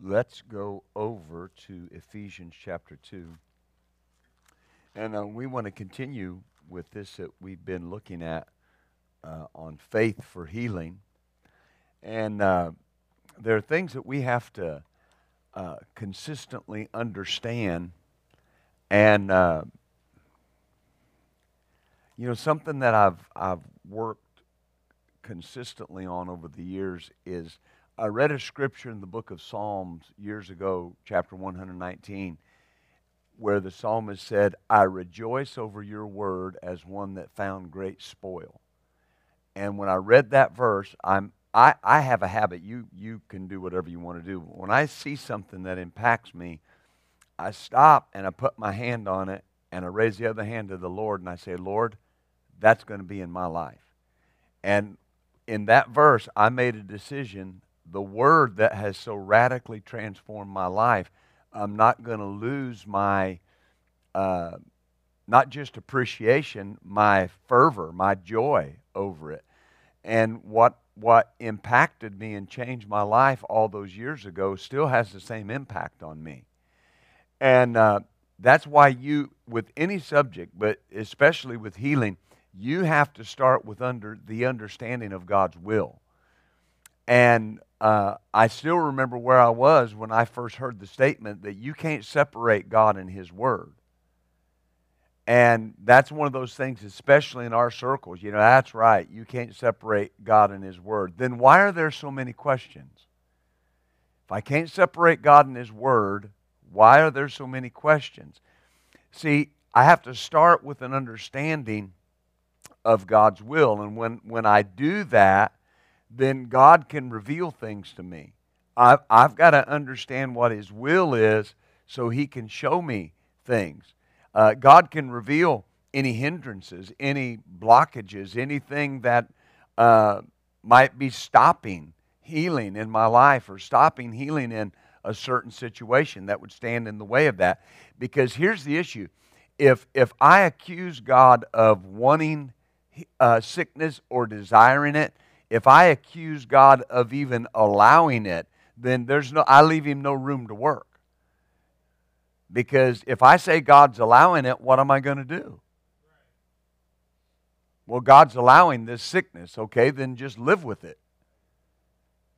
Let's go over to Ephesians chapter 2. And we want to continue with this that we've been looking at on faith for healing. And there are things that we have to consistently understand. And, you know, something that I've worked consistently on over the years is I read a scripture in the book of Psalms years ago, chapter 119, where the psalmist said, "I rejoice over your word as one that found great spoil." And when I read that verse, I have a habit. You can do whatever you want to do. When I see something that impacts me, I stop and I put my hand on it and I raise the other hand to the Lord and I say, "Lord, that's going to be in my life." And in that verse, I made a decision. The word that has so radically transformed my life, I'm not going to lose my, not just appreciation, my fervor, my joy over it. And what impacted me and changed my life all those years ago still has the same impact on me. And that's why you, with any subject, but especially with healing, you have to start with the understanding of God's will. And I still remember where I was when I first heard the statement that you can't separate God and His Word. And that's one of those things, especially in our circles. You know, that's right, you can't separate God and His Word. Then why are there so many questions? If I can't separate God and His Word, why are there so many questions? See, I have to start with an understanding of God's will. And when I do that, then God can reveal things to me. I've got to understand what His will is so He can show me things. God can reveal any hindrances, any blockages, anything that might be stopping healing in my life or stopping healing in a certain situation that would stand in the way of that. Because here's the issue. If I accuse God of wanting sickness or desiring it, if I accuse God of even allowing it, then I leave Him no room to work. Because if I say God's allowing it, what am I going to do? Well, God's allowing this sickness. Okay, then just live with it.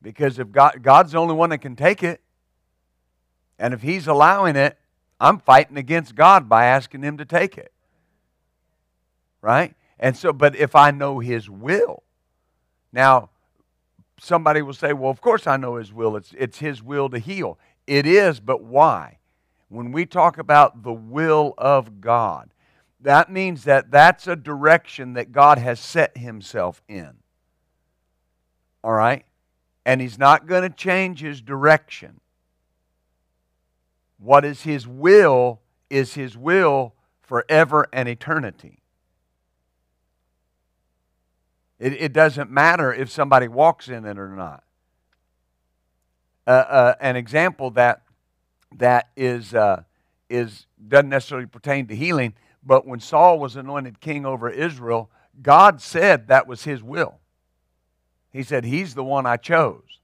Because if God's the only one that can take it, and if He's allowing it, I'm fighting against God by asking Him to take it. Right? And so, but if I know His will. Now, somebody will say, well, of course I know His will. It's His will to heal. It is, but why? When we talk about the will of God, that means that that's a direction that God has set Himself in. All right? And He's not going to change His direction. What is His will forever and eternity. It doesn't matter if somebody walks in it or not. An example that doesn't necessarily pertain to healing, but when Saul was anointed king over Israel, God said that was His will. He said, "He's the one I chose."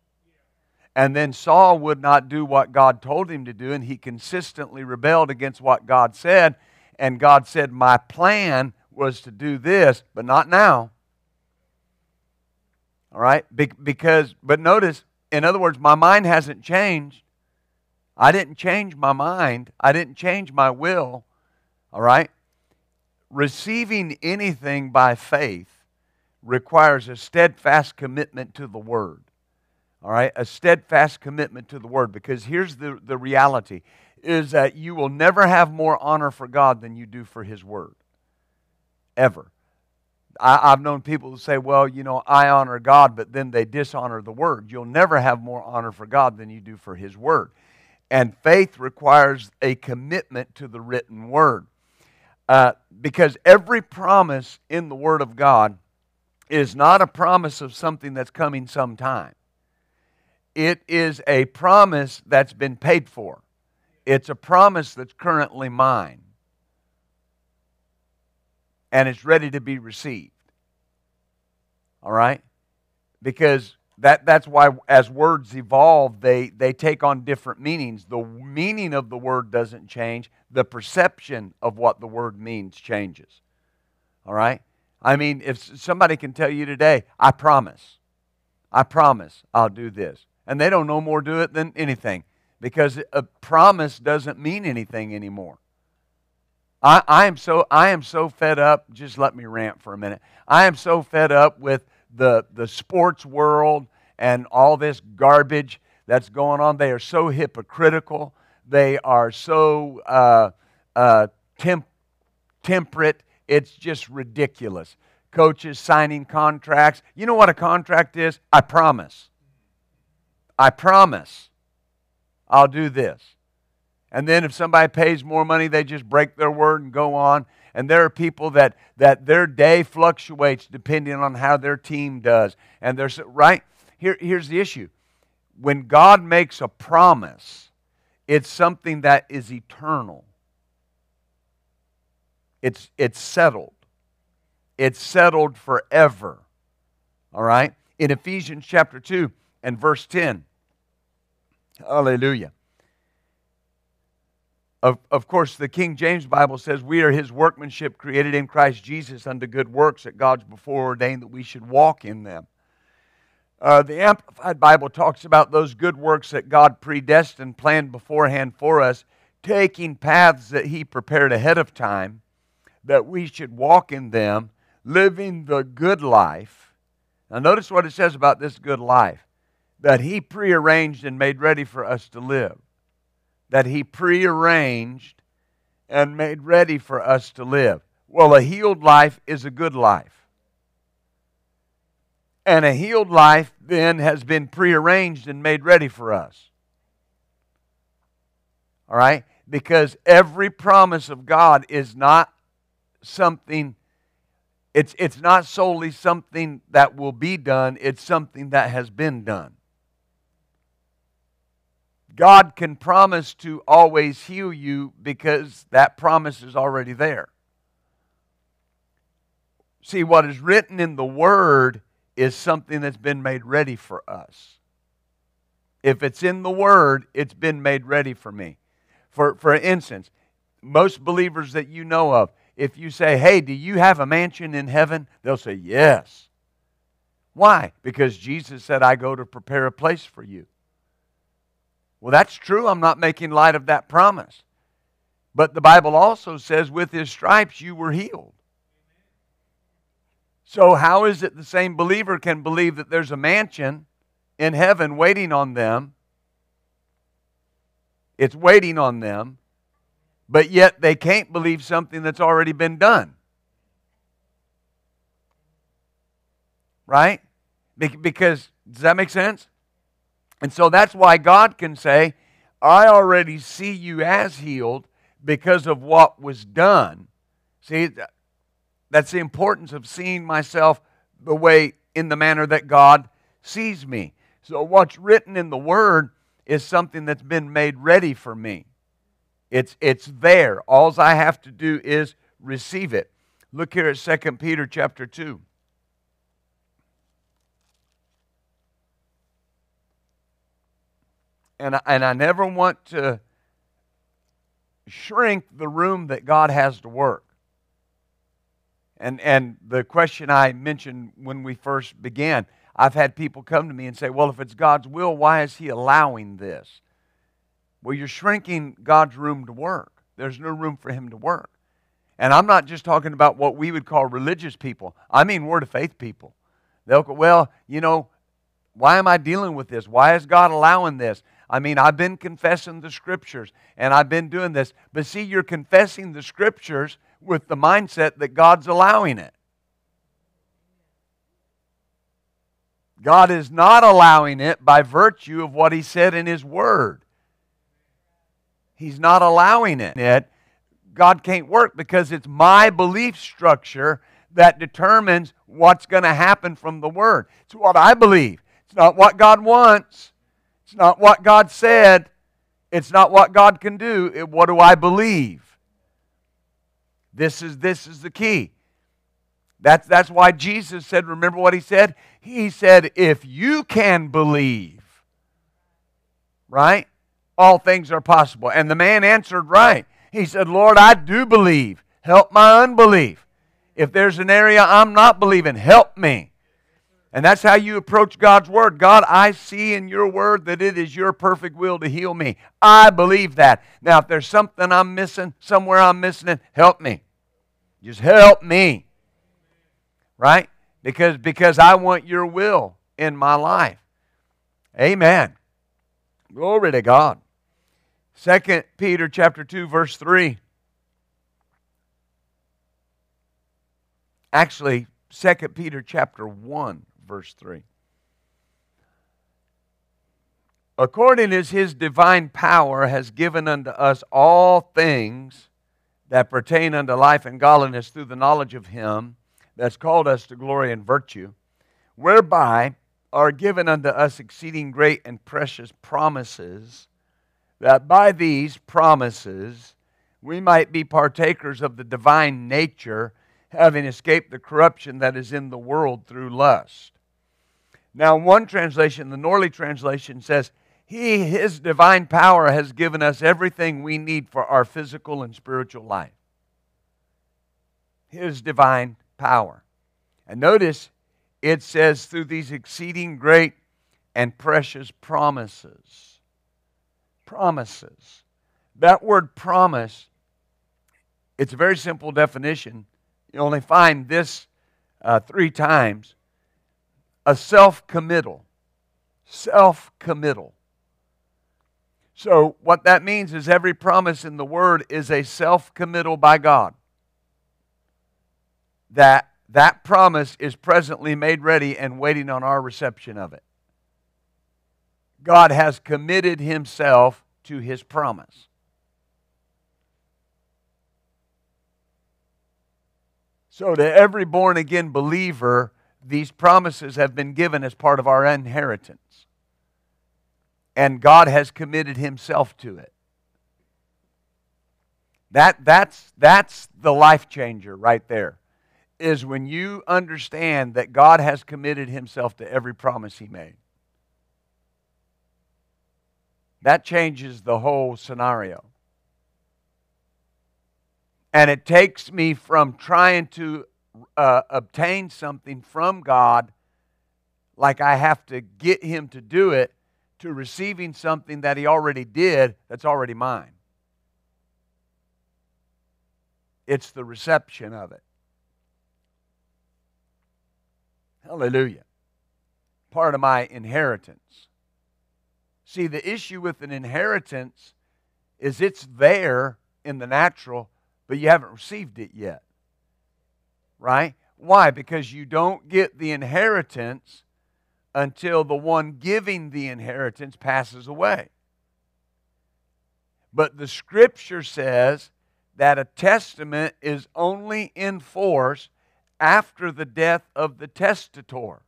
And then Saul would not do what God told him to do, and he consistently rebelled against what God said. And God said, "My plan was to do this, but not now." All right, but notice, in other words, my mind hasn't changed. I didn't change my mind. I didn't change my will. All right, receiving anything by faith requires a steadfast commitment to the Word. All right, a steadfast commitment to the Word, because here's the reality, is that you will never have more honor for God than you do for His Word, ever. I've known people who say, well, you know, I honor God, but then they dishonor the Word. You'll never have more honor for God than you do for His Word. And faith requires a commitment to the written Word. Because every promise in the Word of God is not a promise of something that's coming sometime. It is a promise that's been paid for. It's a promise that's currently mine. And it's ready to be received. All right? Because That's why as words evolve, they take on different meanings. The meaning of the word doesn't change. The perception of what the word means changes. All right? I mean, if somebody can tell you today, I promise I'll do this. And they don't no more do it than anything, because a promise doesn't mean anything anymore. I am so fed up, just let me rant for a minute. I am so fed up with the sports world and all this garbage that's going on. They are so hypocritical. They are so temperate. It's just ridiculous. Coaches signing contracts. You know what a contract is? I promise I'll do this. And then if somebody pays more money, they just break their word and go on. And there are people that their day fluctuates depending on how their team does. And there's right here's the issue. When God makes a promise, it's something that is eternal. It's settled. It's settled forever. All right? In Ephesians chapter 2 and verse 10. Hallelujah. Of course, the King James Bible says, we are His workmanship created in Christ Jesus unto good works that God's before ordained that we should walk in them. The Amplified Bible talks about those good works that God predestined, planned beforehand for us, taking paths that He prepared ahead of time, that we should walk in them, living the good life. Now notice what it says about this good life, that He prearranged and made ready for us to live. That He prearranged and made ready for us to live. Well, a healed life is a good life. And a healed life then has been prearranged and made ready for us. All right? Because every promise of God is not something, it's not solely something that will be done, it's something that has been done. God can promise to always heal you because that promise is already there. See, what is written in the Word is something that's been made ready for us. If it's in the Word, it's been made ready for me. For instance, most believers that you know of, if you say, hey, do you have a mansion in heaven? They'll say, yes. Why? Because Jesus said, I go to prepare a place for you. Well, that's true. I'm not making light of that promise. But the Bible also says, with His stripes you were healed. So how is it the same believer can believe that there's a mansion in heaven waiting on them? It's waiting on them, but yet they can't believe something that's already been done. Right? Because, does that make sense? And so that's why God can say, I already see you as healed because of what was done. See, that's the importance of seeing myself the way, in the manner that God sees me. So what's written in the Word is something that's been made ready for me. It's there. All I have to do is receive it. Look here at 2 Peter chapter 2. And I never want to shrink the room that God has to work. And the question I mentioned when we first began, I've had people come to me and say, well, if it's God's will, why is He allowing this? Well, you're shrinking God's room to work. There's no room for Him to work. And I'm not just talking about what we would call religious people. I mean Word of Faith people. They'll go, well, you know, why am I dealing with this? Why is God allowing this? I mean, I've been confessing the Scriptures, and I've been doing this. But see, you're confessing the Scriptures with the mindset that God's allowing it. God is not allowing it by virtue of what He said in His Word. He's not allowing it. God can't work because it's my belief structure that determines what's going to happen from the Word. It's what I believe. It's not what God wants. It's not what God said. It's not what God can do. What do I believe? This is the key. That's why Jesus said, remember what he said? He said, if you can believe, right, all things are possible. And the man answered right. He said, Lord, I do believe. Help my unbelief. If there's an area I'm not believing, help me. And that's how you approach God's word. God, I see in your word that it is your perfect will to heal me. I believe that. Now, if there's something I'm missing, somewhere I'm missing it, help me. Just help me. Right? Because I want your will in my life. Amen. Glory to God. 2 Peter chapter 2, verse 3. Actually, 2 Peter chapter 1, verse 3. According as his divine power has given unto us all things that pertain unto life and godliness through the knowledge of him that's called us to glory and virtue, whereby are given unto us exceeding great and precious promises, that by these promises we might be partakers of the divine nature, having escaped the corruption that is in the world through lust. Now, one translation, the Norley translation, says, His divine power has given us everything we need for our physical and spiritual life. His divine power. And notice it says through these exceeding great and precious promises. Promises. That word promise, it's a very simple definition. You only find this three times. A self-committal. Self-committal. So what that means is every promise in the Word is a self-committal by God. That promise is presently made ready and waiting on our reception of it. God has committed himself to his promise. So to every born-again believer, these promises have been given as part of our inheritance. And God has committed himself to it. That's the life changer right there. Is when you understand that God has committed himself to every promise he made. That changes the whole scenario. And it takes me from trying to obtain something from God, like I have to get him to do it, to receiving something that he already did that's already mine. It's the reception of it. Hallelujah. Part of my inheritance. See, the issue with an inheritance is it's there in the natural, but you haven't received it yet. Right? Why? Because you don't get the inheritance until the one giving the inheritance passes away. But the Scripture says that a testament is only in force after the death of the testator.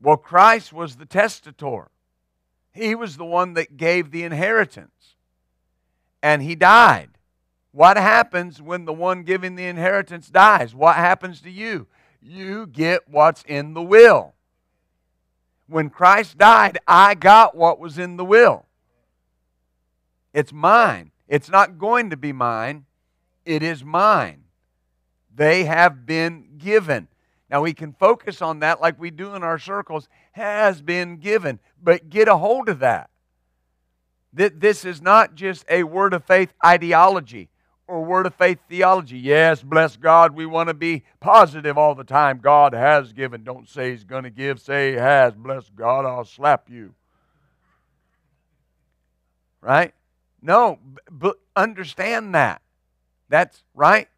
Well, Christ was the testator. He was the one that gave the inheritance. And he died. What happens when the one giving the inheritance dies? What happens to you? You get what's in the will. When Christ died, I got what was in the will. It's mine. It's not going to be mine. It is mine. They have been given. Now we can focus on that like we do in our circles. Has been given. But get a hold of that. This is not just a word of faith ideology or word of faith theology. Yes, bless God, we want to be positive all the time. God has given. Don't say he's going to give. Say he has. Bless God, I'll slap you. Right? No, but understand that. That's right.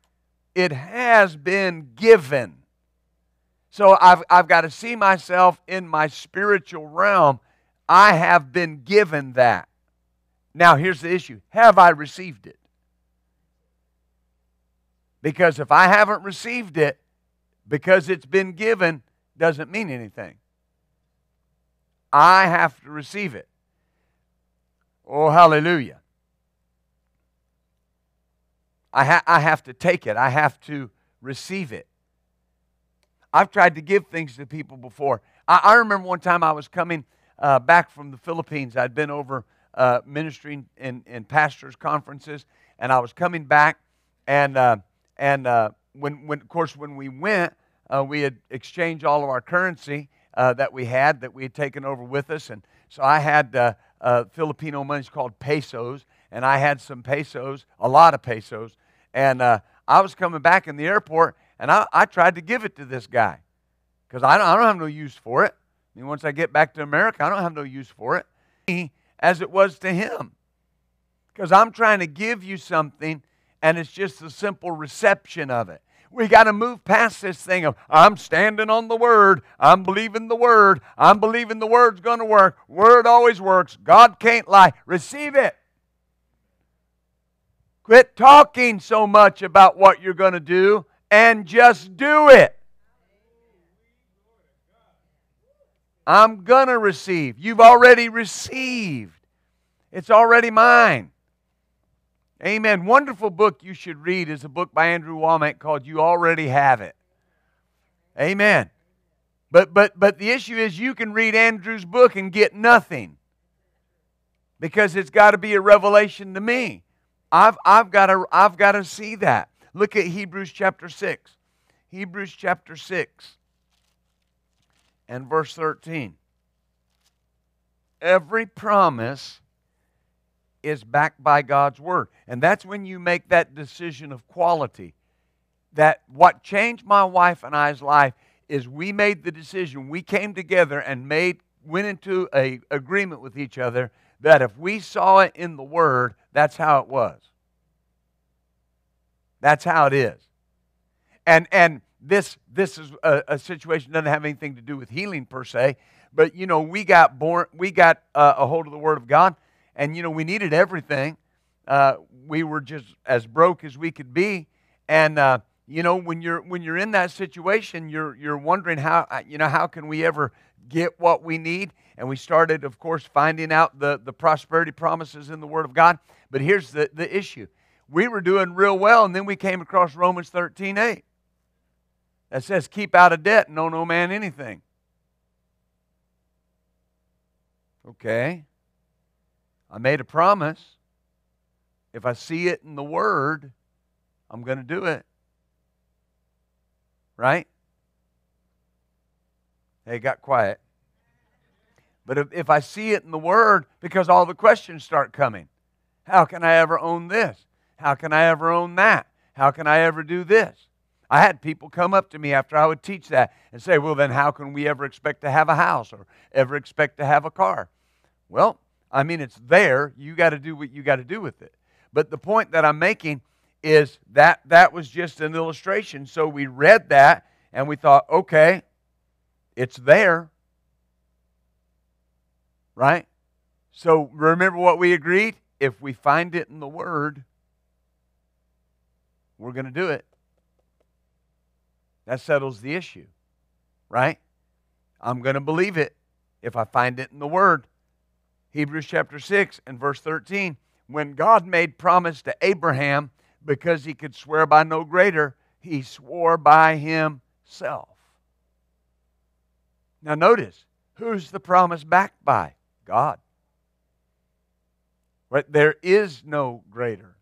It has been given. So I've got to see myself in my spiritual realm. I have been given that. Now here's the issue. Have I received it? Because if I haven't received it, because it's been given, doesn't mean anything. I have to receive it. Oh, hallelujah. I have to take it. I have to receive it. I've tried to give things to people before. I remember one time I was coming back from the Philippines. I'd been over ministering in pastors' conferences, and I was coming back. And when we went, we had exchanged all of our currency that we had taken over with us, and so I had Filipino money called pesos, and I had some pesos, a lot of pesos, and I was coming back in the airport, and I tried to give it to this guy because I don't have no use for it. I mean, once I get back to America, I don't have no use for it, as it was to him, because I'm trying to give you something. And it's just the simple reception of it. We got to move past this thing of, I'm standing on the Word. I'm believing the Word. I'm believing the Word's going to work. Word always works. God can't lie. Receive it. Quit talking so much about what you're going to do and just do it. I'm going to receive. You've already received. It's already mine. Amen. Wonderful book you should read is a book by Andrew Womack called You Already Have It. Amen. But the issue is you can read Andrew's book and get nothing, because it's got to be a revelation to me. I've got to see that. Look at Hebrews chapter 6. Hebrews chapter 6 and verse 13. Every promise is backed by God's Word. And that's when you make that decision of quality. That what changed my wife and I's life is we made the decision. We came together and went into an agreement with each other that if we saw it in the Word, that's how it was. That's how it is. And this is a situation that doesn't have anything to do with healing per se, but you know, we got a hold of the Word of God. And, you know, we needed everything. We were just as broke as we could be. And, you know, when you're in that situation, you're wondering how can we ever get what we need? And we started, of course, finding out the prosperity promises in the Word of God. But here's the issue. We were doing real well, and then we came across Romans 13:8. That says, keep out of debt and owe no man anything. Okay. I made a promise. If I see it in the Word, I'm going to do it. Right? Hey, it got quiet. But if I see it in the Word, because all the questions start coming. How can I ever own this? How can I ever own that? How can I ever do this? I had people come up to me after I would teach that and say, well, then how can we ever expect to have a house or ever expect to have a car? Well, I mean, it's there. You got to do what you got to do with it. But the point that I'm making is that was just an illustration. So we read that and we thought, okay, it's there. Right? So remember what we agreed? If we find it in the Word, we're going to do it. That settles the issue. Right? I'm going to believe it if I find it in the Word. Hebrews chapter 6 and verse 13, when God made promise to Abraham, because he could swear by no greater, he swore by himself. Now notice, who's the promise backed by? God. Right? There is no greater.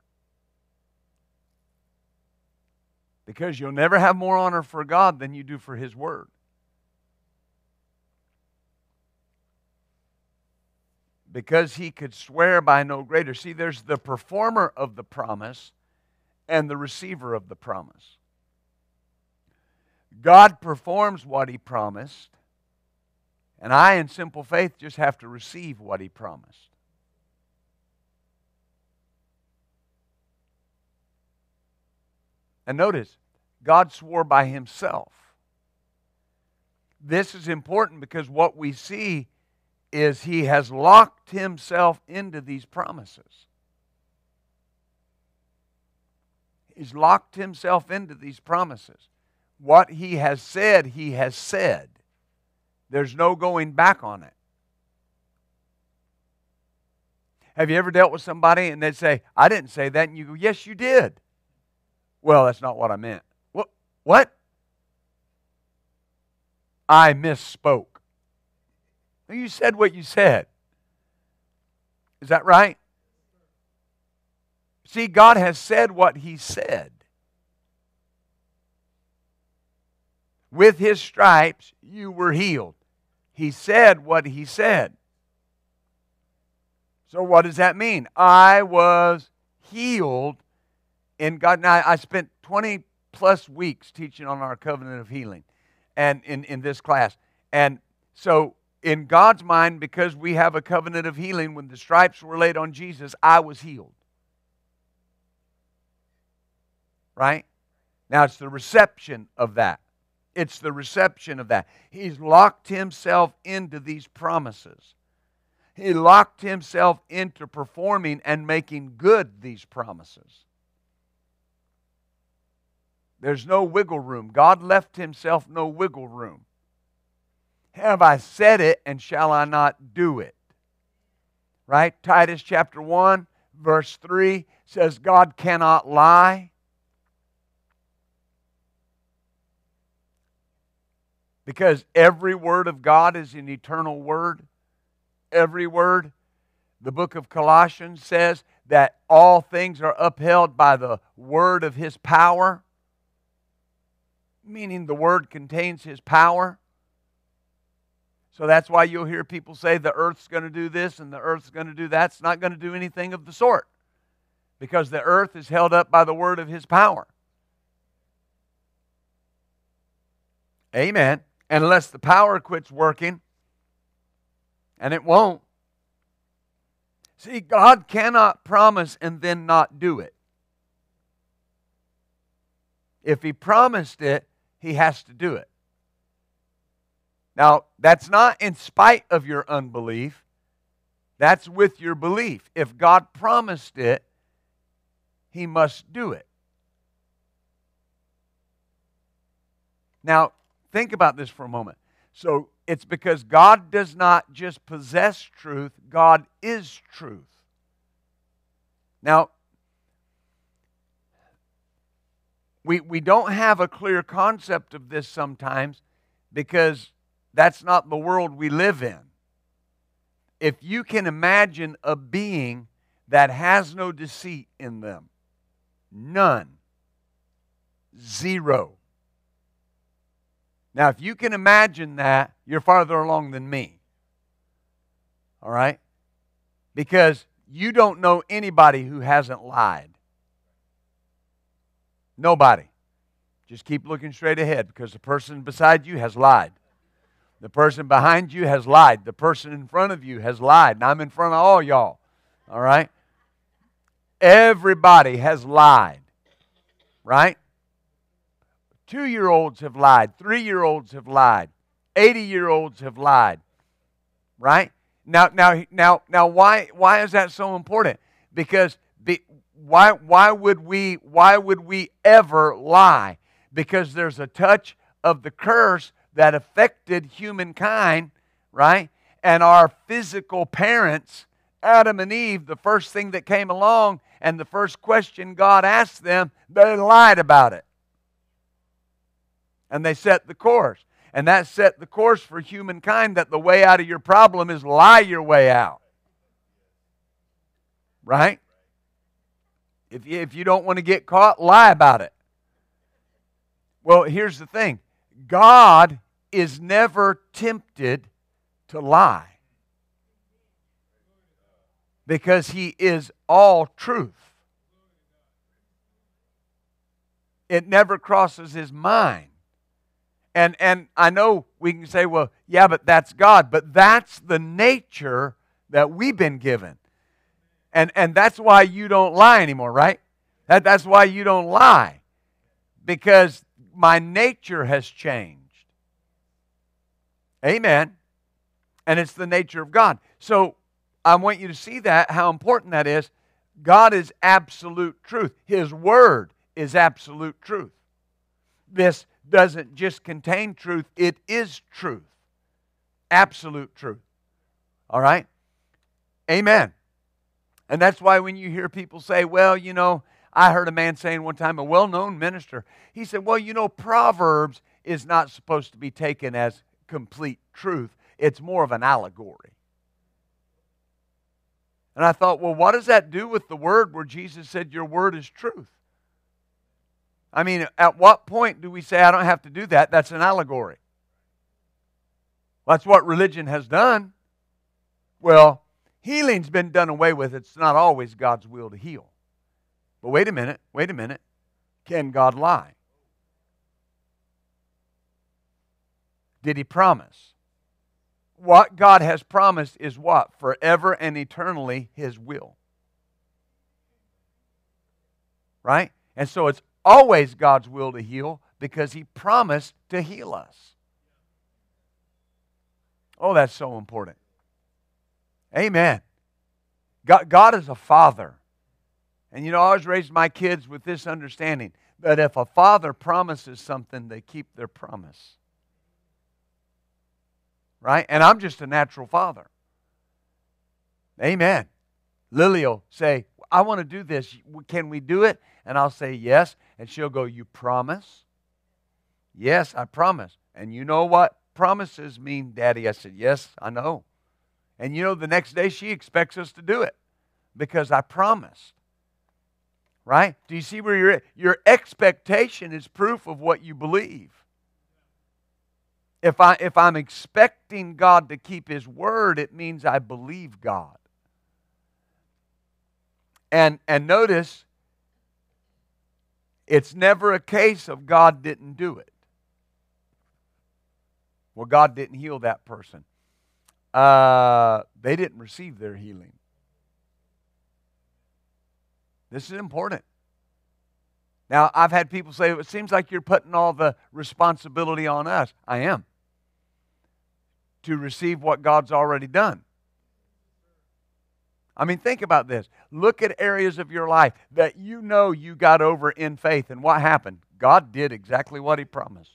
Because you'll never have more honor for God than you do for His Word. Because he could swear by no greater. See, there's the performer of the promise and the receiver of the promise. God performs what he promised, and I, in simple faith, just have to receive what he promised. And notice, God swore by himself. This is important because what we see is he has locked himself into these promises. He's locked himself into these promises. What he has said, he has said. There's no going back on it. Have you ever dealt with somebody and they'd say, I didn't say that, and you go, yes, you did. Well, that's not what I meant. What? I misspoke. You said what you said. Is that right? See, God has said what He said. With His stripes you were healed. He said what He said. So what does that mean? I was healed in God. Now, I spent 20 plus weeks teaching on our covenant of healing and in this class. And so in God's mind, because we have a covenant of healing, when the stripes were laid on Jesus, I was healed. Right? Now it's the reception of that. It's the reception of that. He's locked Himself into these promises. He locked Himself into performing and making good these promises. There's no wiggle room. God left Himself no wiggle room. Have I said it, and shall I not do it? Right? Titus chapter 1, verse 3 says, God cannot lie. Because every word of God is an eternal word. Every word. The book of Colossians says that all things are upheld by the word of His power. Meaning the word contains His power. So that's why you'll hear people say the earth's going to do this and the earth's going to do that. It's not going to do anything of the sort. Because the earth is held up by the word of His power. Amen. And unless the power quits working, and it won't. See, God cannot promise and then not do it. If He promised it, He has to do it. Now, that's not in spite of your unbelief. That's with your belief. If God promised it, He must do it. Now, think about this for a moment. So, it's because God does not just possess truth, God is truth. Now, we don't have a clear concept of this sometimes because that's not the world we live in. If you can imagine a being that has no deceit in them, none, zero. Now, if you can imagine that, you're farther along than me. All right? Because you don't know anybody who hasn't lied. Nobody. Just keep looking straight ahead because the person beside you has lied. The person behind you has lied. The person in front of you has lied. And I'm in front of all y'all. All right? Everybody has lied. Right? 2-year-olds have lied. 3-year-olds have lied. 80-year-olds have lied. Right? Now why is that so important? Because why would we ever lie? Because there's a touch of the curse that affected humankind, right? And our physical parents, Adam and Eve, the first thing that came along and the first question God asked them, they lied about it. And they set the course. And that set the course for humankind that the way out of your problem is lie your way out. Right? If you don't want to get caught, lie about it. Well, here's the thing. God is never tempted to lie. Because He is all truth. It never crosses His mind. And I know we can say, well, yeah, but that's God. But that's the nature that we've been given. And that's why you don't lie anymore, right? That's why you don't lie. Because my nature has changed. Amen. And it's the nature of God. So I want you to see that, how important that is. God is absolute truth. His Word is absolute truth. This doesn't just contain truth, it is truth. Absolute truth. All right? Amen. And that's why when you hear people say, well, you know, I heard a man saying one time, a well-known minister, he said, well, you know, Proverbs is not supposed to be taken as complete truth. It's more of an allegory. And I thought, well, what does that do with the word where Jesus said, your word is truth? I mean, at what point do we say, I don't have to do that? That's an allegory. Well, that's what religion has done. Well, healing's been done away with. It's not always God's will to heal. But wait a minute. Can God lie? Did He promise? What God has promised is what? Forever and eternally His will. Right? And so it's always God's will to heal because He promised to heal us. Oh, that's so important. Amen. God is a father. And you know, I always raised my kids with this understanding that if a father promises something, they keep their promise. Right? And I'm just a natural father. Amen. Lily will say, I want to do this. Can we do it? And I'll say yes. And she'll go, you promise? Yes, I promise. And you know what promises mean, Daddy? I said, yes, I know. And you know, the next day she expects us to do it because I promised. Right? Do you see where you're at? Your expectation is proof of what you believe. If I'm expecting God to keep His word, it means I believe God. And notice, it's never a case of God didn't do it. Well, God didn't heal that person. They didn't receive their healing. This is important. Now, I've had people say, it seems like you're putting all the responsibility on us. I am. To receive what God's already done. I mean, think about this. Look at areas of your life that you know you got over in faith. And what happened? God did exactly what He promised.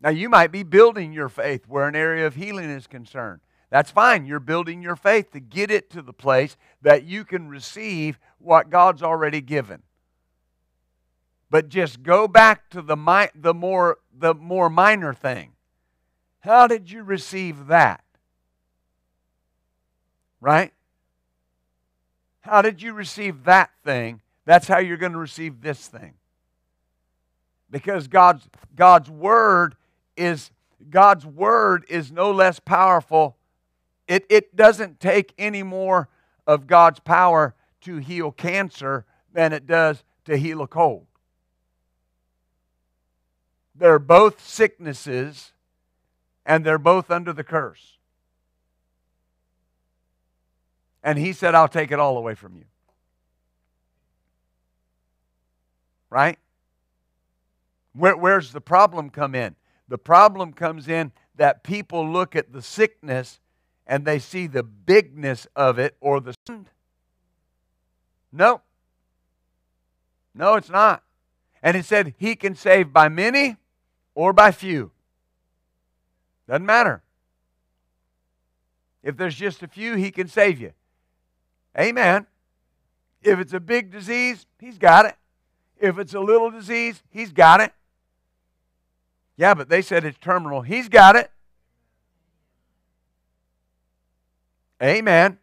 Now, you might be building your faith where an area of healing is concerned. That's fine. You're building your faith to get it to the place that you can receive what God's already given. But just go back to the more minor thing. How did you receive that? Right? How did you receive that thing? That's how you're going to receive this thing. Because God's word is no less powerful. It doesn't take any more of God's power to heal cancer than it does to heal a cold. They're both sicknesses and they're both under the curse. And He said, I'll take it all away from you. Right? Where's the problem come in? The problem comes in that people look at the sickness and they see the bigness of it or the sin. No. No, it's not. And He said, He can save by many or by few. Doesn't matter. If there's just a few, He can save you. Amen. If it's a big disease, He's got it. If it's a little disease, He's got it. Yeah, but they said it's terminal. He's got it. Amen.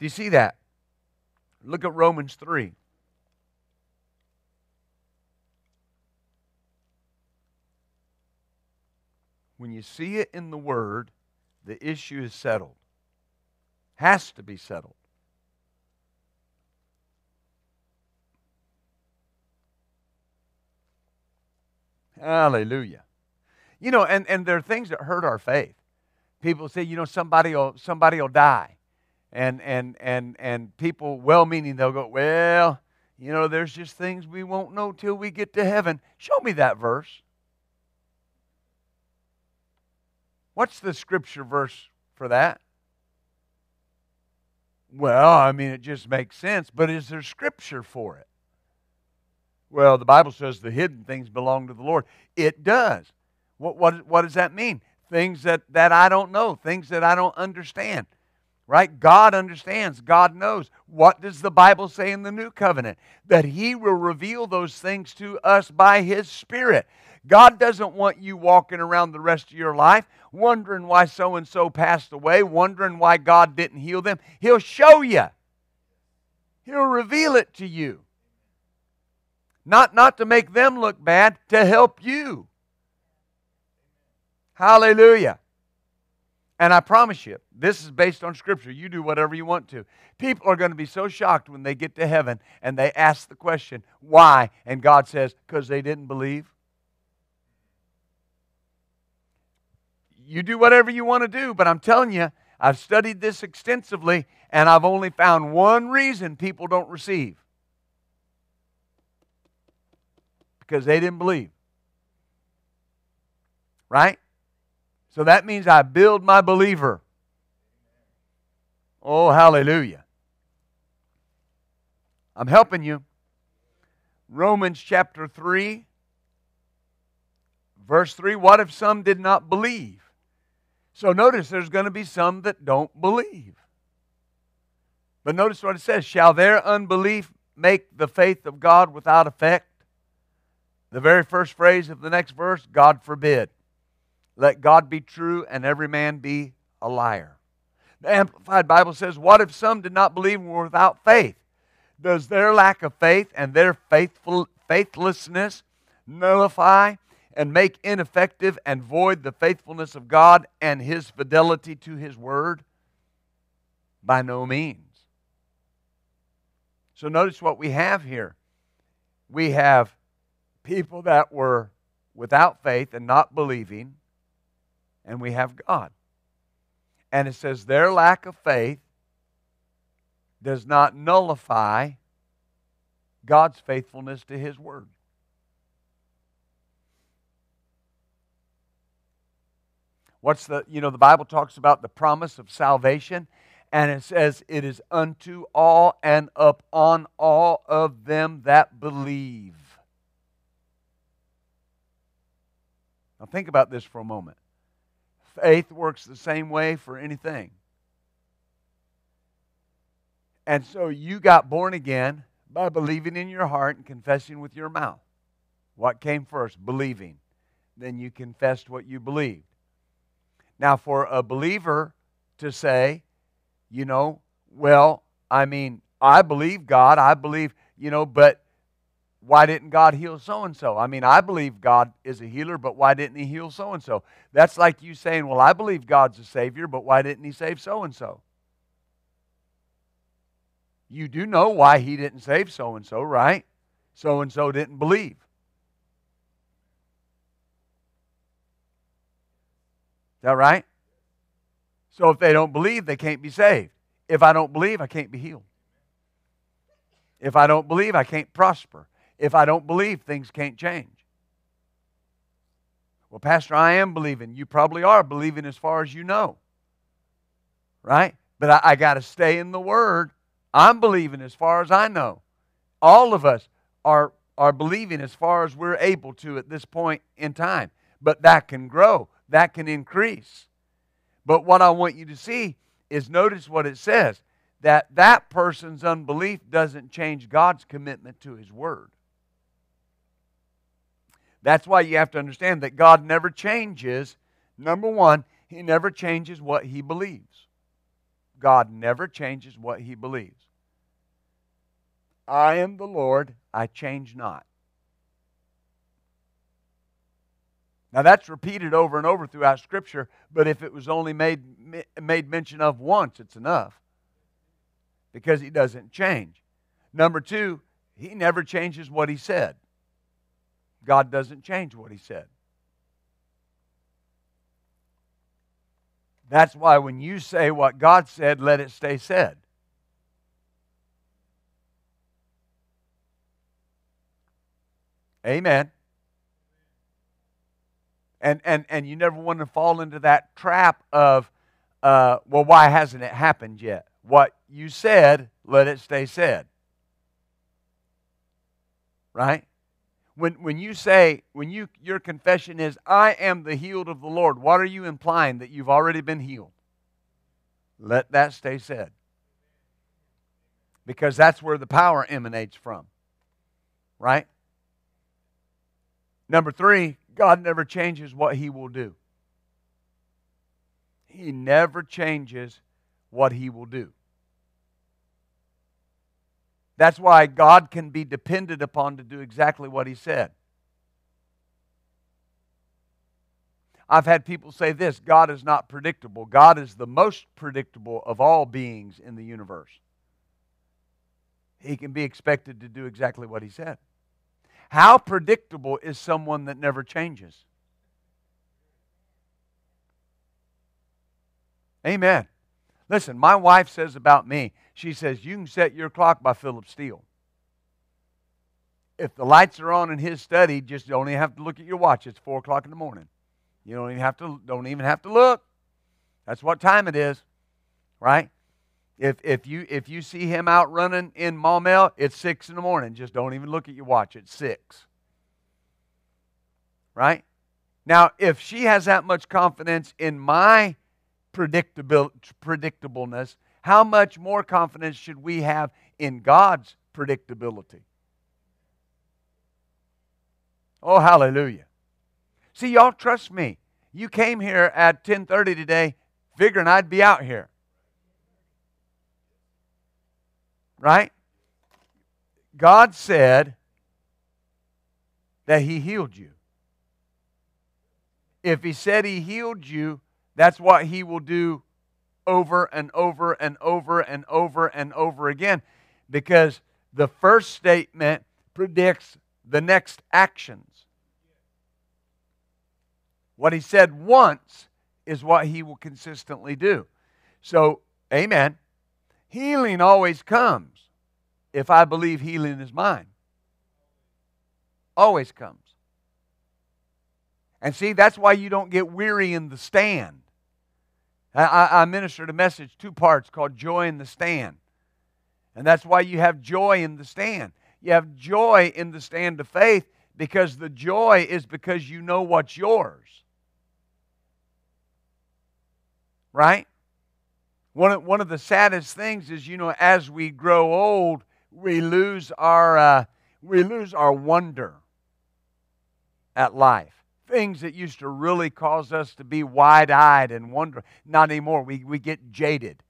Do you see that? Look at Romans 3. When you see it in the Word, the issue is settled. Has to be settled. Hallelujah. You know, and there are things that hurt our faith. People say, you know, somebody will die. And people, well-meaning, they'll go, well, you know, there's just things we won't know till we get to heaven. Show me that verse. What's the scripture verse for that? Well, I mean, it just makes sense, but is there scripture for it? Well, the Bible says the hidden things belong to the Lord. It does. What does that mean? Things that I don't know, things that I don't understand, right? God understands. God knows. What does the Bible say in the new covenant? That He will reveal those things to us by His Spirit. God doesn't want you walking around the rest of your life wondering why so-and-so passed away, wondering why God didn't heal them. He'll show you. He'll reveal it to you. Not to make them look bad, to help you. Hallelujah. And I promise you, this is based on Scripture. You do whatever you want to. People are going to be so shocked when they get to heaven and they ask the question, why? And God says, because they didn't believe. You do whatever you want to do, but I'm telling you, I've studied this extensively, and I've only found one reason people don't receive. Because they didn't believe. Right? So that means I build my believer. Oh, hallelujah. I'm helping you. Romans chapter 3, verse 3, what if some did not believe? So notice there's going to be some that don't believe. But notice what it says, shall their unbelief make the faith of God without effect? The very first phrase of the next verse, God forbid. Let God be true and every man be a liar. The Amplified Bible says, what if some did not believe and were without faith? Does their lack of faith and their faithlessness nullify and make ineffective and void the faithfulness of God and His fidelity to His Word? By no means. So notice what we have here. We have people that were without faith and not believing, and we have God. And it says their lack of faith does not nullify God's faithfulness to His Word. The Bible talks about the promise of salvation, and it says it is unto all and upon all of them that believe. Now think about this for a moment. Faith works the same way for anything. And so you got born again by believing in your heart and confessing with your mouth. What came first? Believing. Then you confessed what you believed. Now for a believer to say, I believe God, I believe, but why didn't God heal so-and-so? I believe God is a healer, but why didn't He heal so-and-so? That's like you saying, well, I believe God's a Savior, but why didn't He save so-and-so? You do know why He didn't save so-and-so, right? So-and-so didn't believe. Is that right? So if they don't believe, they can't be saved. If I don't believe, I can't be healed. If I don't believe, I can't prosper. If I don't believe, things can't change. Well, Pastor, I am believing. You probably are believing as far as you know. Right? But I got to stay in the Word. I'm believing as far as I know. All of us are believing as far as we're able to at this point in time. But that can grow. That can increase. But what I want you to see is notice what it says. That person's unbelief doesn't change God's commitment to His Word. That's why you have to understand that God never changes. Number one, He never changes what He believes. God never changes what He believes. I am the Lord, I change not. Now that's repeated over and over throughout Scripture, but if it was only made mention of once, it's enough. Because He doesn't change. Number two, He never changes what He said. God doesn't change what He said. That's why when you say what God said, let it stay said. Amen. And you never want to fall into that trap of, why hasn't it happened yet? What you said, let it stay said. Right? When your confession is, I am the healed of the Lord, what are you implying? That you've already been healed. Let that stay said. Because that's where the power emanates from. Right? Number 3, God never changes what He will do. He never changes what He will do. That's why God can be depended upon to do exactly what He said. I've had people say this, God is not predictable. God is the most predictable of all beings in the universe. He can be expected to do exactly what He said. How predictable is someone that never changes? Amen. Listen, my wife says about me, she says, you can set your clock by Philip Steele. If the lights are on in his study, just don't even have to look at your watch. It's 4 o'clock in the morning. You don't even have to look. That's what time it is, right? If you see him out running in Maumelle, it's 6 in the morning. Just don't even look at your watch. It's 6. Right? Now, if she has that much confidence in my predictableness, how much more confidence should we have in God's predictability? Oh, hallelujah. See, y'all, trust me. You came here at 10:30 today figuring I'd be out here. Right? God said that He healed you. If He said He healed you, that's what He will do over and over and over and over and over again, because the first statement predicts the next actions. What He said once is what He will consistently do. So, amen. Healing always comes if I believe healing is mine. Always comes. And see, that's why you don't get weary in the stand. I ministered a message, 2 parts, called Joy in the Stand. And that's why you have joy in the stand. You have joy in the stand of faith because the joy is because you know what's yours. Right? One of the saddest things is, you know, as we grow old, we lose our wonder at life. Things that used to really cause us to be wide-eyed and wonder, not anymore. We get jaded,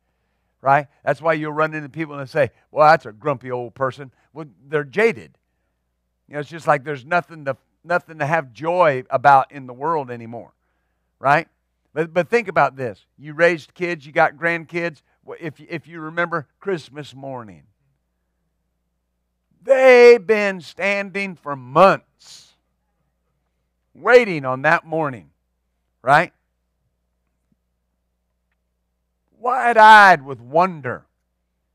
right? That's why you'll run into people and say, well, that's a grumpy old person. Well, they're jaded. You know, it's just like there's nothing to have joy about in the world anymore, right? But think about this. You raised kids, you got grandkids. If you remember Christmas morning, they've been standing for months. Waiting on that morning, right? Wide-eyed with wonder,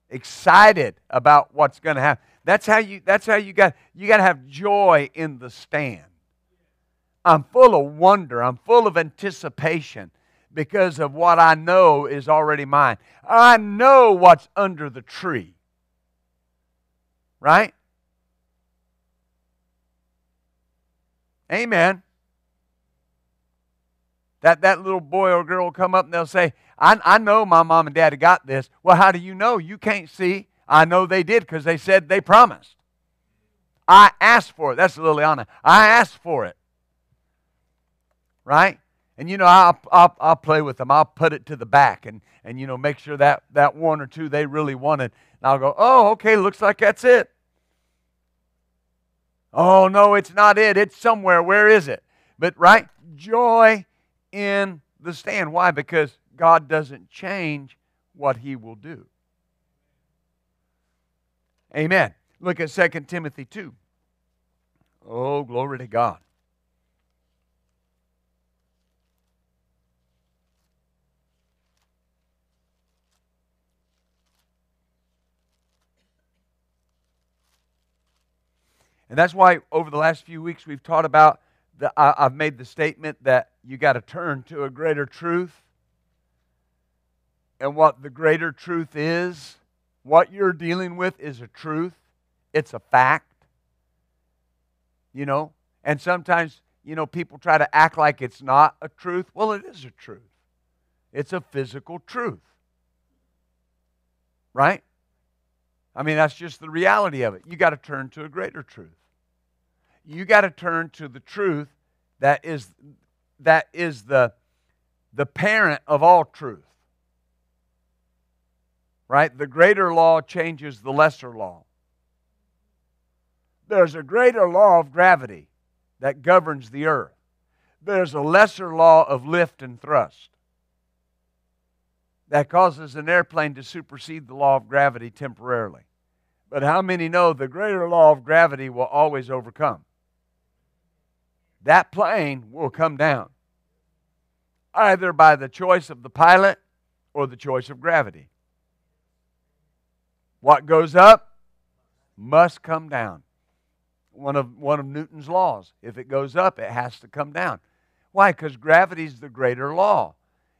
excited about what's going to happen. That's how you got to have joy in the stand. I'm full of wonder. I'm full of anticipation because of what I know is already mine. I know what's under the tree, right? Amen. That little boy or girl will come up and they'll say, I know my mom and daddy got this. Well, how do you know? You can't see. I know they did because they said they promised. I asked for it. That's Liliana. I asked for it. Right? And, you know, I'll play with them. I'll put it to the back and you know, make sure that one or two they really wanted. And I'll go, oh, okay, looks like that's it. Oh, no, it's not it. It's somewhere. Where is it? But, right? Joy in the stand. Why? Because God doesn't change what He will do. Amen. Look at 2 Timothy 2. Oh, glory to God. And that's why over the last few weeks we've taught about, I've made the statement that you got to turn to a greater truth. And what the greater truth is, what you're dealing with is a truth. It's a fact. You know, and sometimes, you know, people try to act like it's not a truth. Well, it is a truth. It's a physical truth. Right? I mean, that's just the reality of it. You got to turn to a greater truth. You got to turn to the truth that is the parent of all truth. Right? The greater law changes the lesser law. There's a greater law of gravity that governs the earth. There's a lesser law of lift and thrust that causes an airplane to supersede the law of gravity temporarily. But how many know the greater law of gravity will always overcome? That plane will come down, either by the choice of the pilot or the choice of gravity. What goes up must come down. One of Newton's laws. If it goes up, it has to come down. Why? Because gravity is the greater law.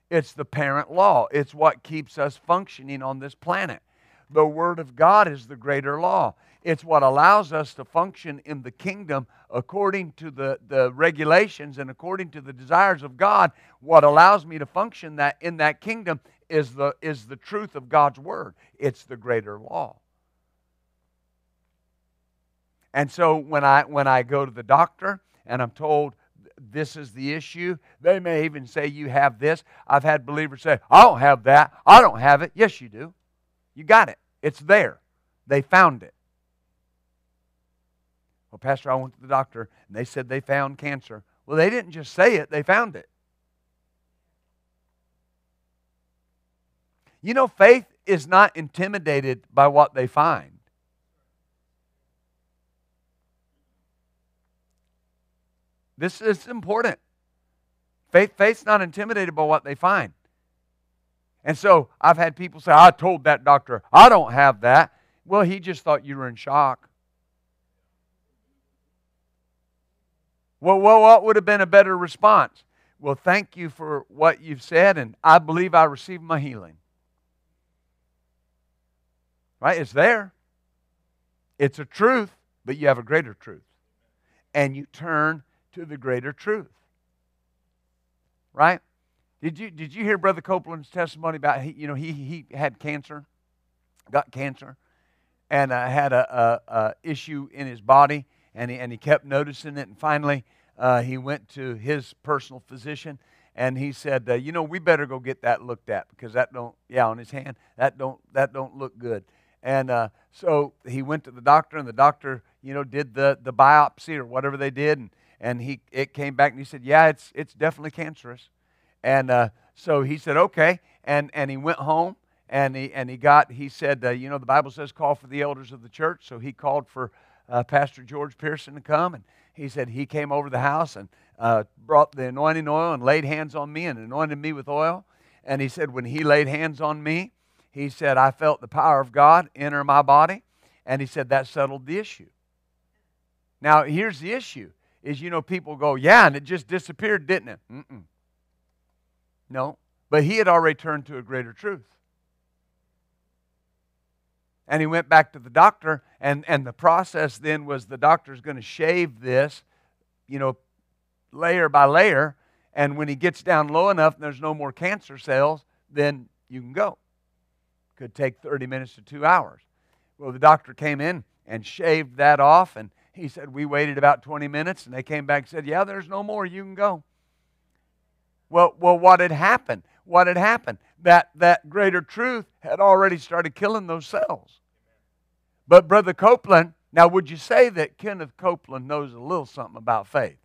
It's the parent law. It's what keeps us functioning on this planet. The Word of God is the greater law. It's what allows us to function in the kingdom according to the regulations and according to the desires of God. What allows me to function that in that kingdom is the truth of God's Word. It's the greater law. And so when I go to the doctor and I'm told this is the issue, they may even say you have this. I've had believers say, I don't have that. I don't have it. Yes, you do. You got it. It's there. They found it. Well, Pastor, I went to the doctor and they said they found cancer. Well, they didn't just say it. They found it. You know, faith is not intimidated by what they find. This is important. Faith's not intimidated by what they find. And so I've had people say, I told that doctor, I don't have that. Well, he just thought you were in shock. Well, what would have been a better response? Well, thank you for what you've said, and I believe I received my healing. Right? It's there. It's a truth, but you have a greater truth. And you turn to the greater truth. Right? Did you hear Brother Copeland's testimony about he had cancer, got cancer, and had a issue in his body, and he kept noticing it, and finally he went to his personal physician, and he said, we better go get that looked at because on his hand that don't look good, and so he went to the doctor, and the doctor did the biopsy or whatever they did, and it came back, and he said, yeah, it's definitely cancerous. And so he said, okay. And he went home, and he said, the Bible says call for the elders of the church. So he called for Pastor George Pearson to come. And he said he came over to the house and brought the anointing oil and laid hands on me and anointed me with oil. And he said when he laid hands on me, he said, I felt the power of God enter my body. And he said that settled the issue. Now, here's the issue. Is, people go, yeah, and it just disappeared, didn't it? Mm-mm. No, but he had already turned to a greater truth. And he went back to the doctor, and the process then was the doctor's going to shave this, layer by layer, and when he gets down low enough and there's no more cancer cells, then you can go. Could take 30 minutes to 2 hours. Well, the doctor came in and shaved that off, and he said, we waited about 20 minutes, and they came back and said, yeah, there's no more. You can go. Well, what had happened? What had happened? That greater truth had already started killing those cells. But Brother Copeland, now would you say that Kenneth Copeland knows a little something about faith?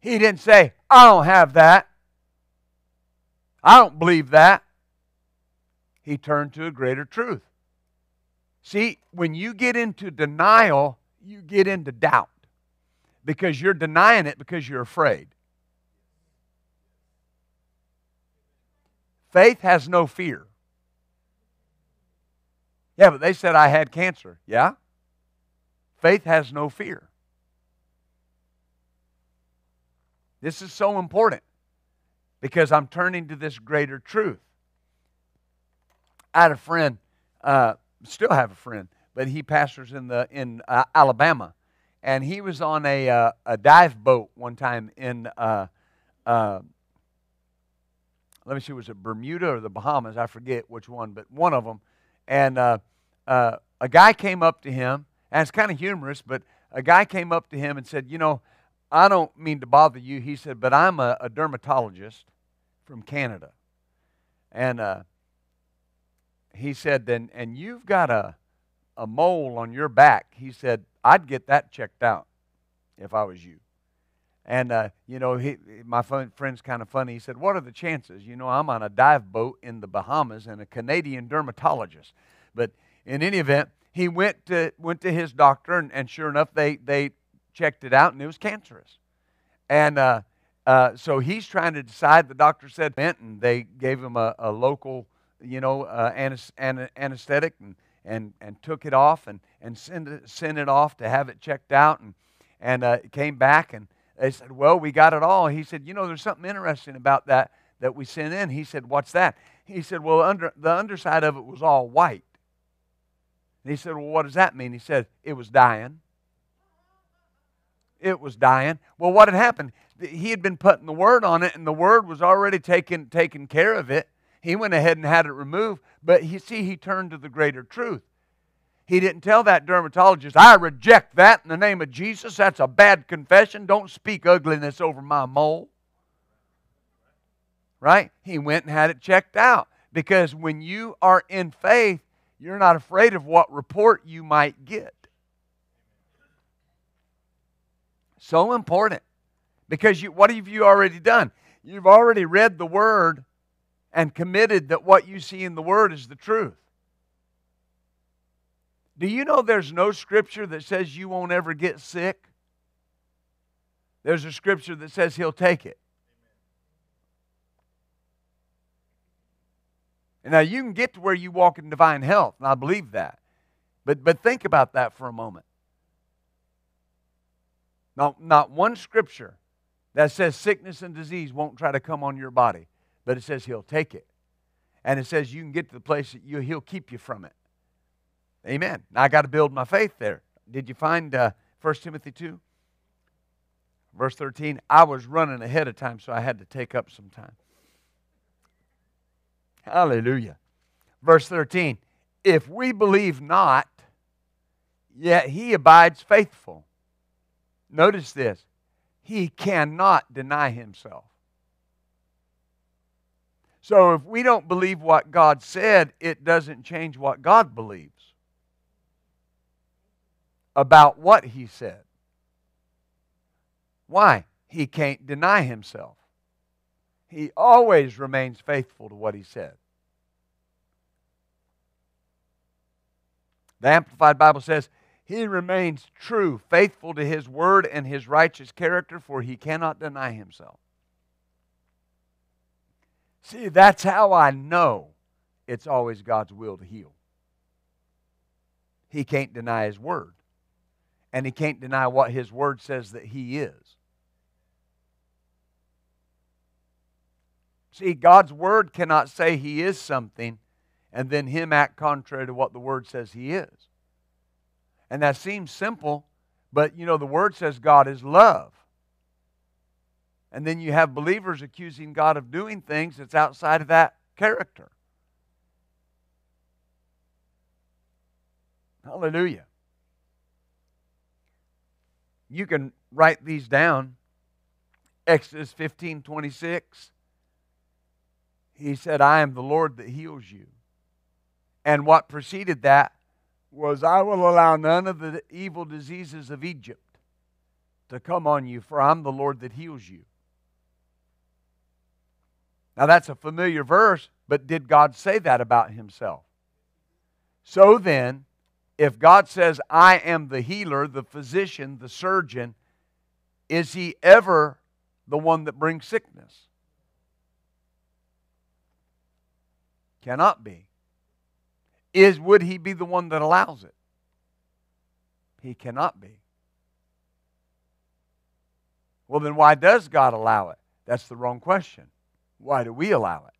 He didn't say, I don't have that. I don't believe that. He turned to a greater truth. See, when you get into denial, you get into doubt. Because you're denying it because you're afraid. Faith has no fear. Yeah, but they said I had cancer. Yeah? Faith has no fear. This is so important because I'm turning to this greater truth. I had a friend, still have a friend, but he pastors in Alabama, and he was on a dive boat one time in let me see, was it Bermuda or the Bahamas? I forget which one, but one of them. And a guy came up to him, and it's kind of humorous, but a guy came up to him and said, you know, I don't mean to bother you. He said, but I'm a dermatologist from Canada. And he said, and you've got a mole on your back. He said, I'd get that checked out if I was you. And, you know, my friend's kind of funny. He said, what are the chances? You know, I'm on a dive boat in the Bahamas and a Canadian dermatologist. But in any event, he went to his doctor, and sure enough, they checked it out, and it was cancerous. And so he's trying to decide. The doctor said, and they gave him a local, you know, anesthetic and took it off and sent it off to have it checked out. And it came back, and they said, well, we got it all. He said, you know, there's something interesting about that we sent in. He said, what's that? He said, well, the underside of it was all white. And he said, well, what does that mean? He said, it was dying. It was dying. Well, what had happened? He had been putting the word on it, and the word was already taking care of it. He went ahead and had it removed, but he turned to the greater truth. He didn't tell that dermatologist, I reject that in the name of Jesus. That's a bad confession. Don't speak ugliness over my mole. Right? He went and had it checked out. Because when you are in faith, you're not afraid of what report you might get. So important. Because what have you already done? You've already read the Word and committed that what you see in the Word is the truth. Do you know there's no scripture that says you won't ever get sick? There's a scripture that says He'll take it. And now you can get to where you walk in divine health, and I believe that. But think about that for a moment. Not one scripture that says sickness and disease won't try to come on your body, but it says He'll take it. And it says you can get to the place that He'll keep you from it. Amen. Now I got to build my faith there. Did you find 1 Timothy 2? Verse 13, I was running ahead of time, so I had to take up some time. Hallelujah. Verse 13, if we believe not, yet He abides faithful. Notice this, He cannot deny Himself. So if we don't believe what God said, it doesn't change what God believes about what He said. Why? He can't deny Himself. He always remains faithful to what He said. The Amplified Bible says, He remains true, faithful to His word and His righteous character, for He cannot deny Himself. See, that's how I know it's always God's will to heal. He can't deny His word. And He can't deny what His Word says that He is. See, God's Word cannot say He is something and then Him act contrary to what the Word says He is. And that seems simple, but you know, the Word says God is love. And then you have believers accusing God of doing things that's outside of that character. Hallelujah. You can write these down. Exodus 15:26. He said, I am the Lord that heals you. And what preceded that was, I will allow none of the evil diseases of Egypt to come on you, for I'm the Lord that heals you. Now that's a familiar verse, but did God say that about Himself? So then, if God says, I am the healer, the physician, the surgeon, is He ever the one that brings sickness? Cannot be. Would He be the one that allows it? He cannot be. Well, then why does God allow it? That's the wrong question. Why do we allow it?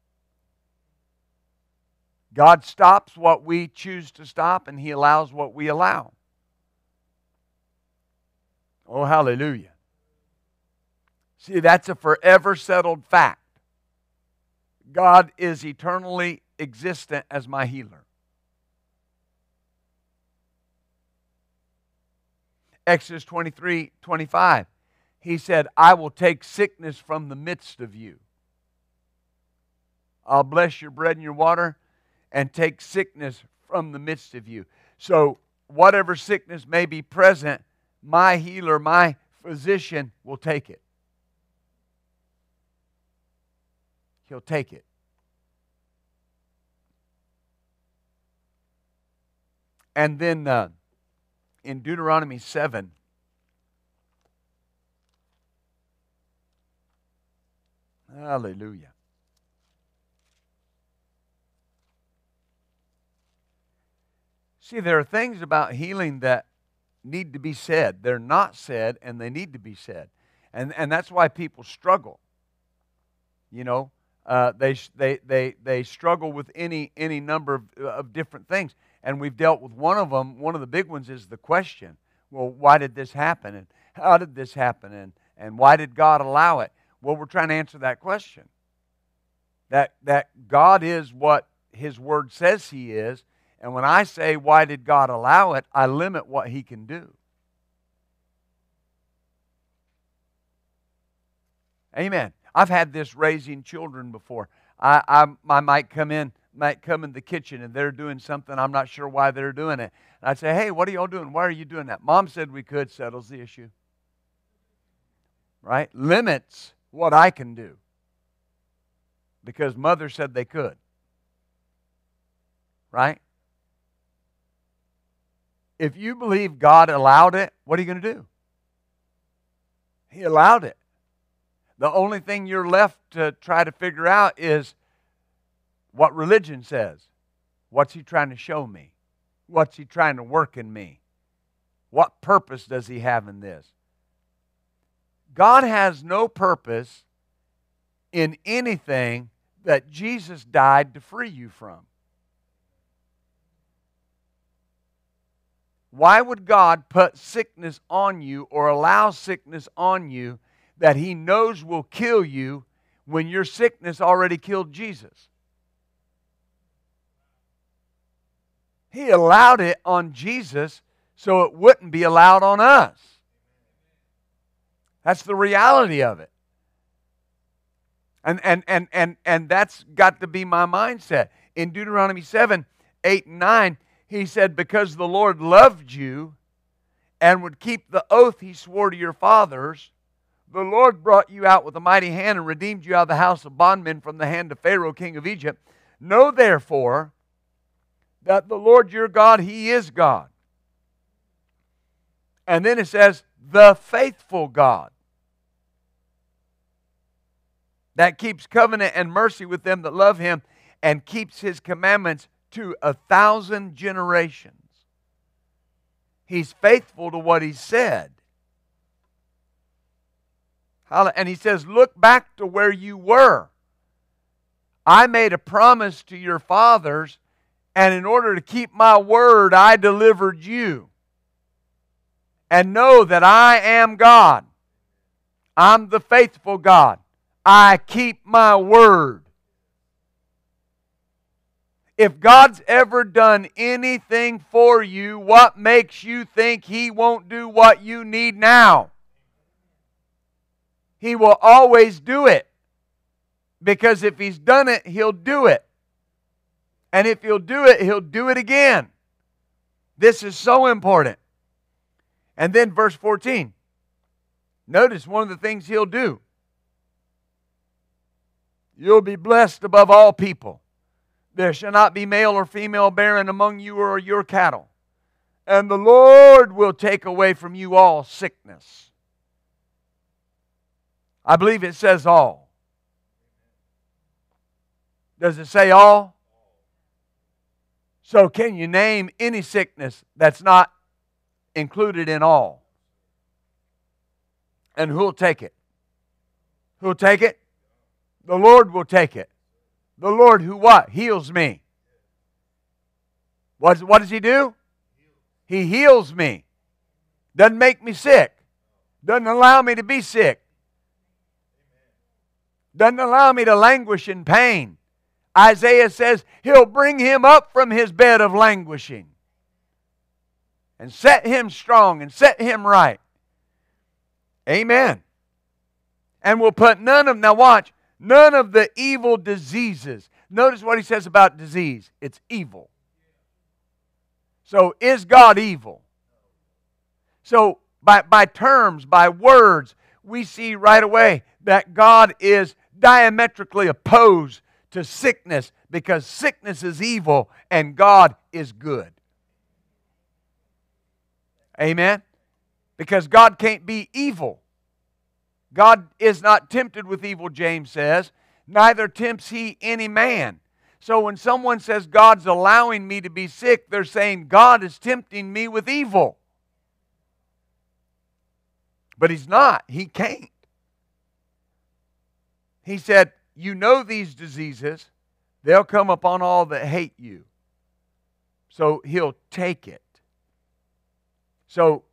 God stops what we choose to stop, and He allows what we allow. Oh, hallelujah. See, that's a forever settled fact. God is eternally existent as my healer. Exodus 23:25, he said, I will take sickness from the midst of you. I'll bless your bread and your water and take sickness from the midst of you. So whatever sickness may be present, my healer, my physician will take it. He'll take it. And then in Deuteronomy 7, hallelujah. See, there are things about healing that need to be said. They're not said, and they need to be said. And that's why people struggle. You know, they struggle with any number of different things. And we've dealt with one of them. One of the big ones is the question, well, why did this happen? And how did this happen? And why did God allow it? Well, we're trying to answer that question. That God is what His Word says He is. And when I say, why did God allow it, I limit what He can do. Amen. I've had this raising children before. I might come in the kitchen and they're doing something. I'm not sure why they're doing it. And I'd say, hey, what are y'all doing? Why are you doing that? Mom said we could. Settles the issue. Right? Limits what I can do. Because mother said they could. Right? If you believe God allowed it, what are you going to do? He allowed it. The only thing you're left to try to figure out is what religion says. What's He trying to show me? What's He trying to work in me? What purpose does He have in this? God has no purpose in anything that Jesus died to free you from. Why would God put sickness on you or allow sickness on you that He knows will kill you when your sickness already killed Jesus? He allowed it on Jesus so it wouldn't be allowed on us. That's the reality of it. And that's got to be my mindset. In Deuteronomy 7:8 and 9, He said, because the Lord loved you and would keep the oath He swore to your fathers, the Lord brought you out with a mighty hand and redeemed you out of the house of bondmen from the hand of Pharaoh, king of Egypt. Know therefore that the Lord your God, He is God. And then it says, the faithful God that keeps covenant and mercy with them that love Him and keeps His commandments to 1,000 generations. He's faithful to what He said. And He says, look back to where you were. I made a promise to your fathers, and in order to keep my word, I delivered you. And know that I am God. I'm the faithful God. I keep my word. If God's ever done anything for you, what makes you think He won't do what you need now? He will always do it. Because if He's done it, He'll do it. And if He'll do it, He'll do it again. This is so important. And then verse 14. Notice one of the things He'll do. You'll be blessed above all people. There shall not be male or female barren among you or your cattle. And the Lord will take away from you all sickness. I believe it says all. Does it say all? So can you name any sickness that's not included in all? And who'll take it? Who'll take it? The Lord will take it. The Lord who what? Heals me. What does He do? He heals me. Doesn't make me sick. Doesn't allow me to be sick. Doesn't allow me to languish in pain. Isaiah says, He'll bring him up from his bed of languishing and set him strong and set him right. Amen. And will put none of, now watch, none of the evil diseases. Notice what he says about disease. It's evil. So is God evil? So by terms, by words, we see right away that God is diametrically opposed to sickness, because sickness is evil and God is good. Amen? Because God can't be evil. God is not tempted with evil, James says. Neither tempts he any man. So when someone says God's allowing me to be sick, they're saying God is tempting me with evil. But He's not. He can't. He said, you know these diseases, they'll come upon all that hate you. So He'll take it. So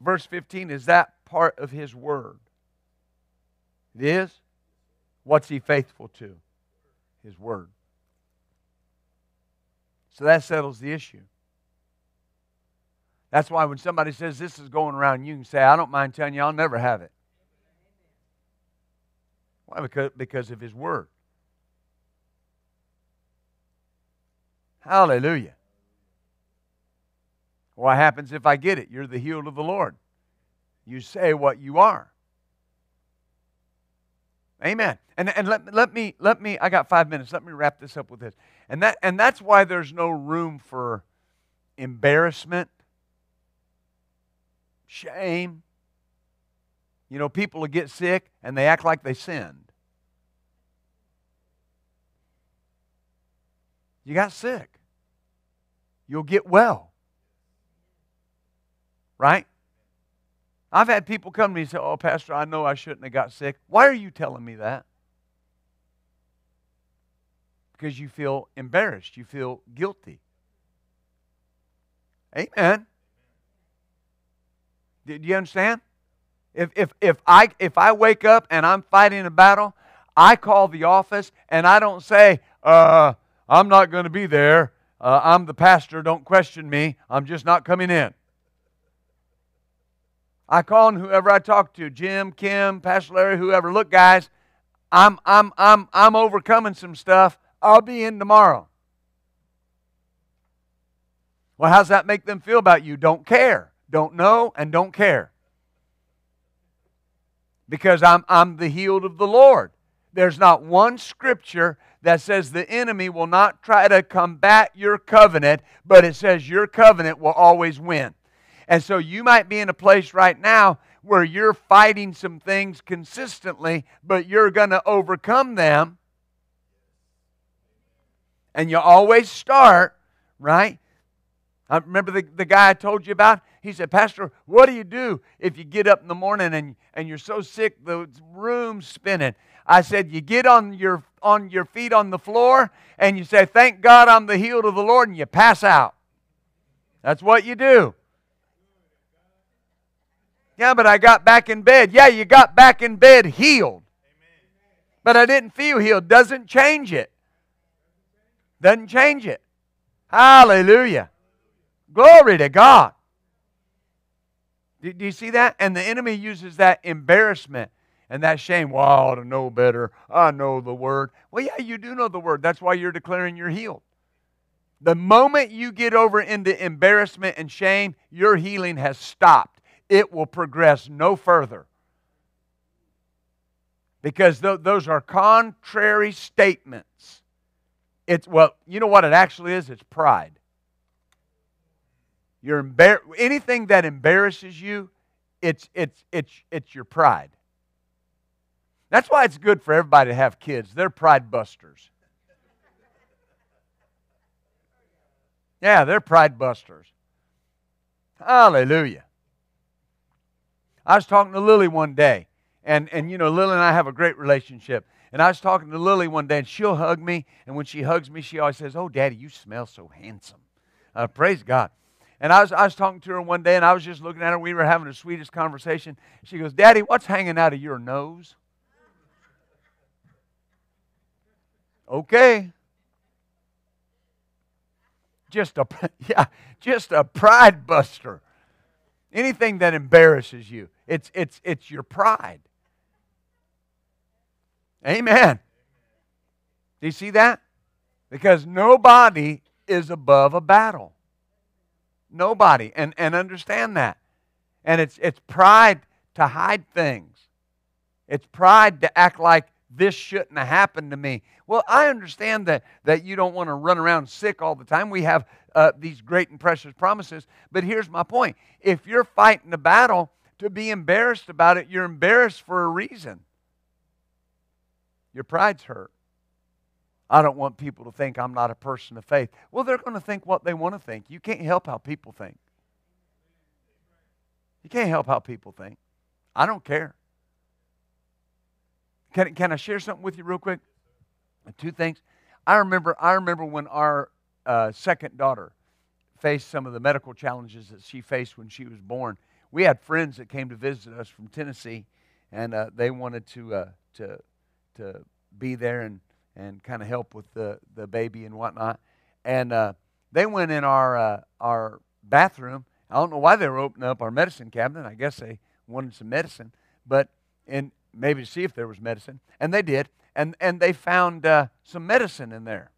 verse 15, is that part of His word? It is. What's He faithful to? His word. So that settles the issue. That's why when somebody says this is going around, you can say, I don't mind telling you, I'll never have it. Why? Because of His word. Hallelujah. What happens if I get it? You're the healed of the Lord. You say what you are. Amen. And let me I got 5 minutes. Let me wrap this up with this. And that's why there's no room for embarrassment, shame. You know, people will get sick and they act like they sinned. You got sick. You'll get well. Right? I've had people come to me and say, oh, Pastor, I know I shouldn't have got sick. Why are you telling me that? Because you feel embarrassed. You feel guilty. Amen. Do you understand? If I wake up and I'm fighting a battle, I call the office and I don't say, I'm not going to be there. I'm the pastor. Don't question me. I'm just not coming in. I call on whoever I talk to, Jim, Kim, Pastor Larry, whoever. Look, guys, I'm overcoming some stuff. I'll be in tomorrow. Well, how's that make them feel about you? Don't care, don't know, and don't care. Because I'm the healed of the Lord. There's not one scripture that says the enemy will not try to combat your covenant, but it says your covenant will always win. And so you might be in a place right now where you're fighting some things consistently, but you're going to overcome them. And you always start, right? I remember the guy I told you about. He said, Pastor, what do you do if you get up in the morning and you're so sick the room's spinning? I said, you get on your feet on the floor and you say, thank God I'm the healed of the Lord, and you pass out. That's what you do. Yeah, but I got back in bed. Yeah, you got back in bed healed. Amen. But I didn't feel healed. Doesn't change it. Doesn't change it. Hallelujah. Glory to God. Do you see that? And the enemy uses that embarrassment and that shame. Well, I ought to know better. I know the Word. Well, yeah, you do know the Word. That's why you're declaring you're healed. The moment you get over into embarrassment and shame, your healing has stopped. It will progress no further. Because those are contrary statements. Well, you know what it actually is? It's pride. Anything that embarrasses you, it's your pride. That's why it's good for everybody to have kids. They're pride busters. Yeah, they're pride busters. Hallelujah. I was talking to Lily one day, and you know, Lily and I have a great relationship. And I was talking to Lily one day, and she'll hug me, and when she hugs me, she always says, oh, Daddy, you smell so handsome. Praise God. And I was talking to her one day, and I was just looking at her. We were having the sweetest conversation. She goes, Daddy, what's hanging out of your nose? Okay. Just a pride buster. Anything that embarrasses you. It's your pride. Amen. Do you see that? Because nobody is above a battle. Nobody. And understand that. And it's pride to hide things. It's pride to act like this shouldn't have happened to me. Well, I understand that you don't want to run around sick all the time. We have these great and precious promises. But here's my point. If you're fighting a battle, to be embarrassed about it, you're embarrassed for a reason. Your pride's hurt. I don't want people to think I'm not a person of faith. Well, they're going to think what they want to think. You can't help how people think. You can't help how people think. I don't care. Can I share something with you real quick? Two things. I remember when our second daughter faced some of the medical challenges that she faced when she was born. We had friends that came to visit us from Tennessee, and they wanted to be there and kind of help with the baby and whatnot. And they went in our bathroom. I don't know why they were opening up our medicine cabinet. I guess they wanted some medicine, but maybe to see if there was medicine. And they did. And they found some medicine in there.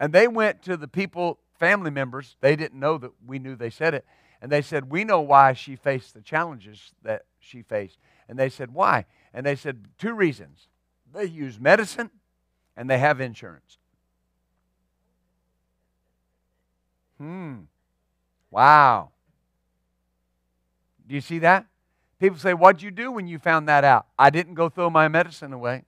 And they went to the people, family members. They didn't know that we knew they said it. And they said, we know why she faced the challenges that she faced. And they said, why? And they said, two reasons. They use medicine and they have insurance. Wow. Do you see that? People say, what'd you do when you found that out? I didn't go throw my medicine away.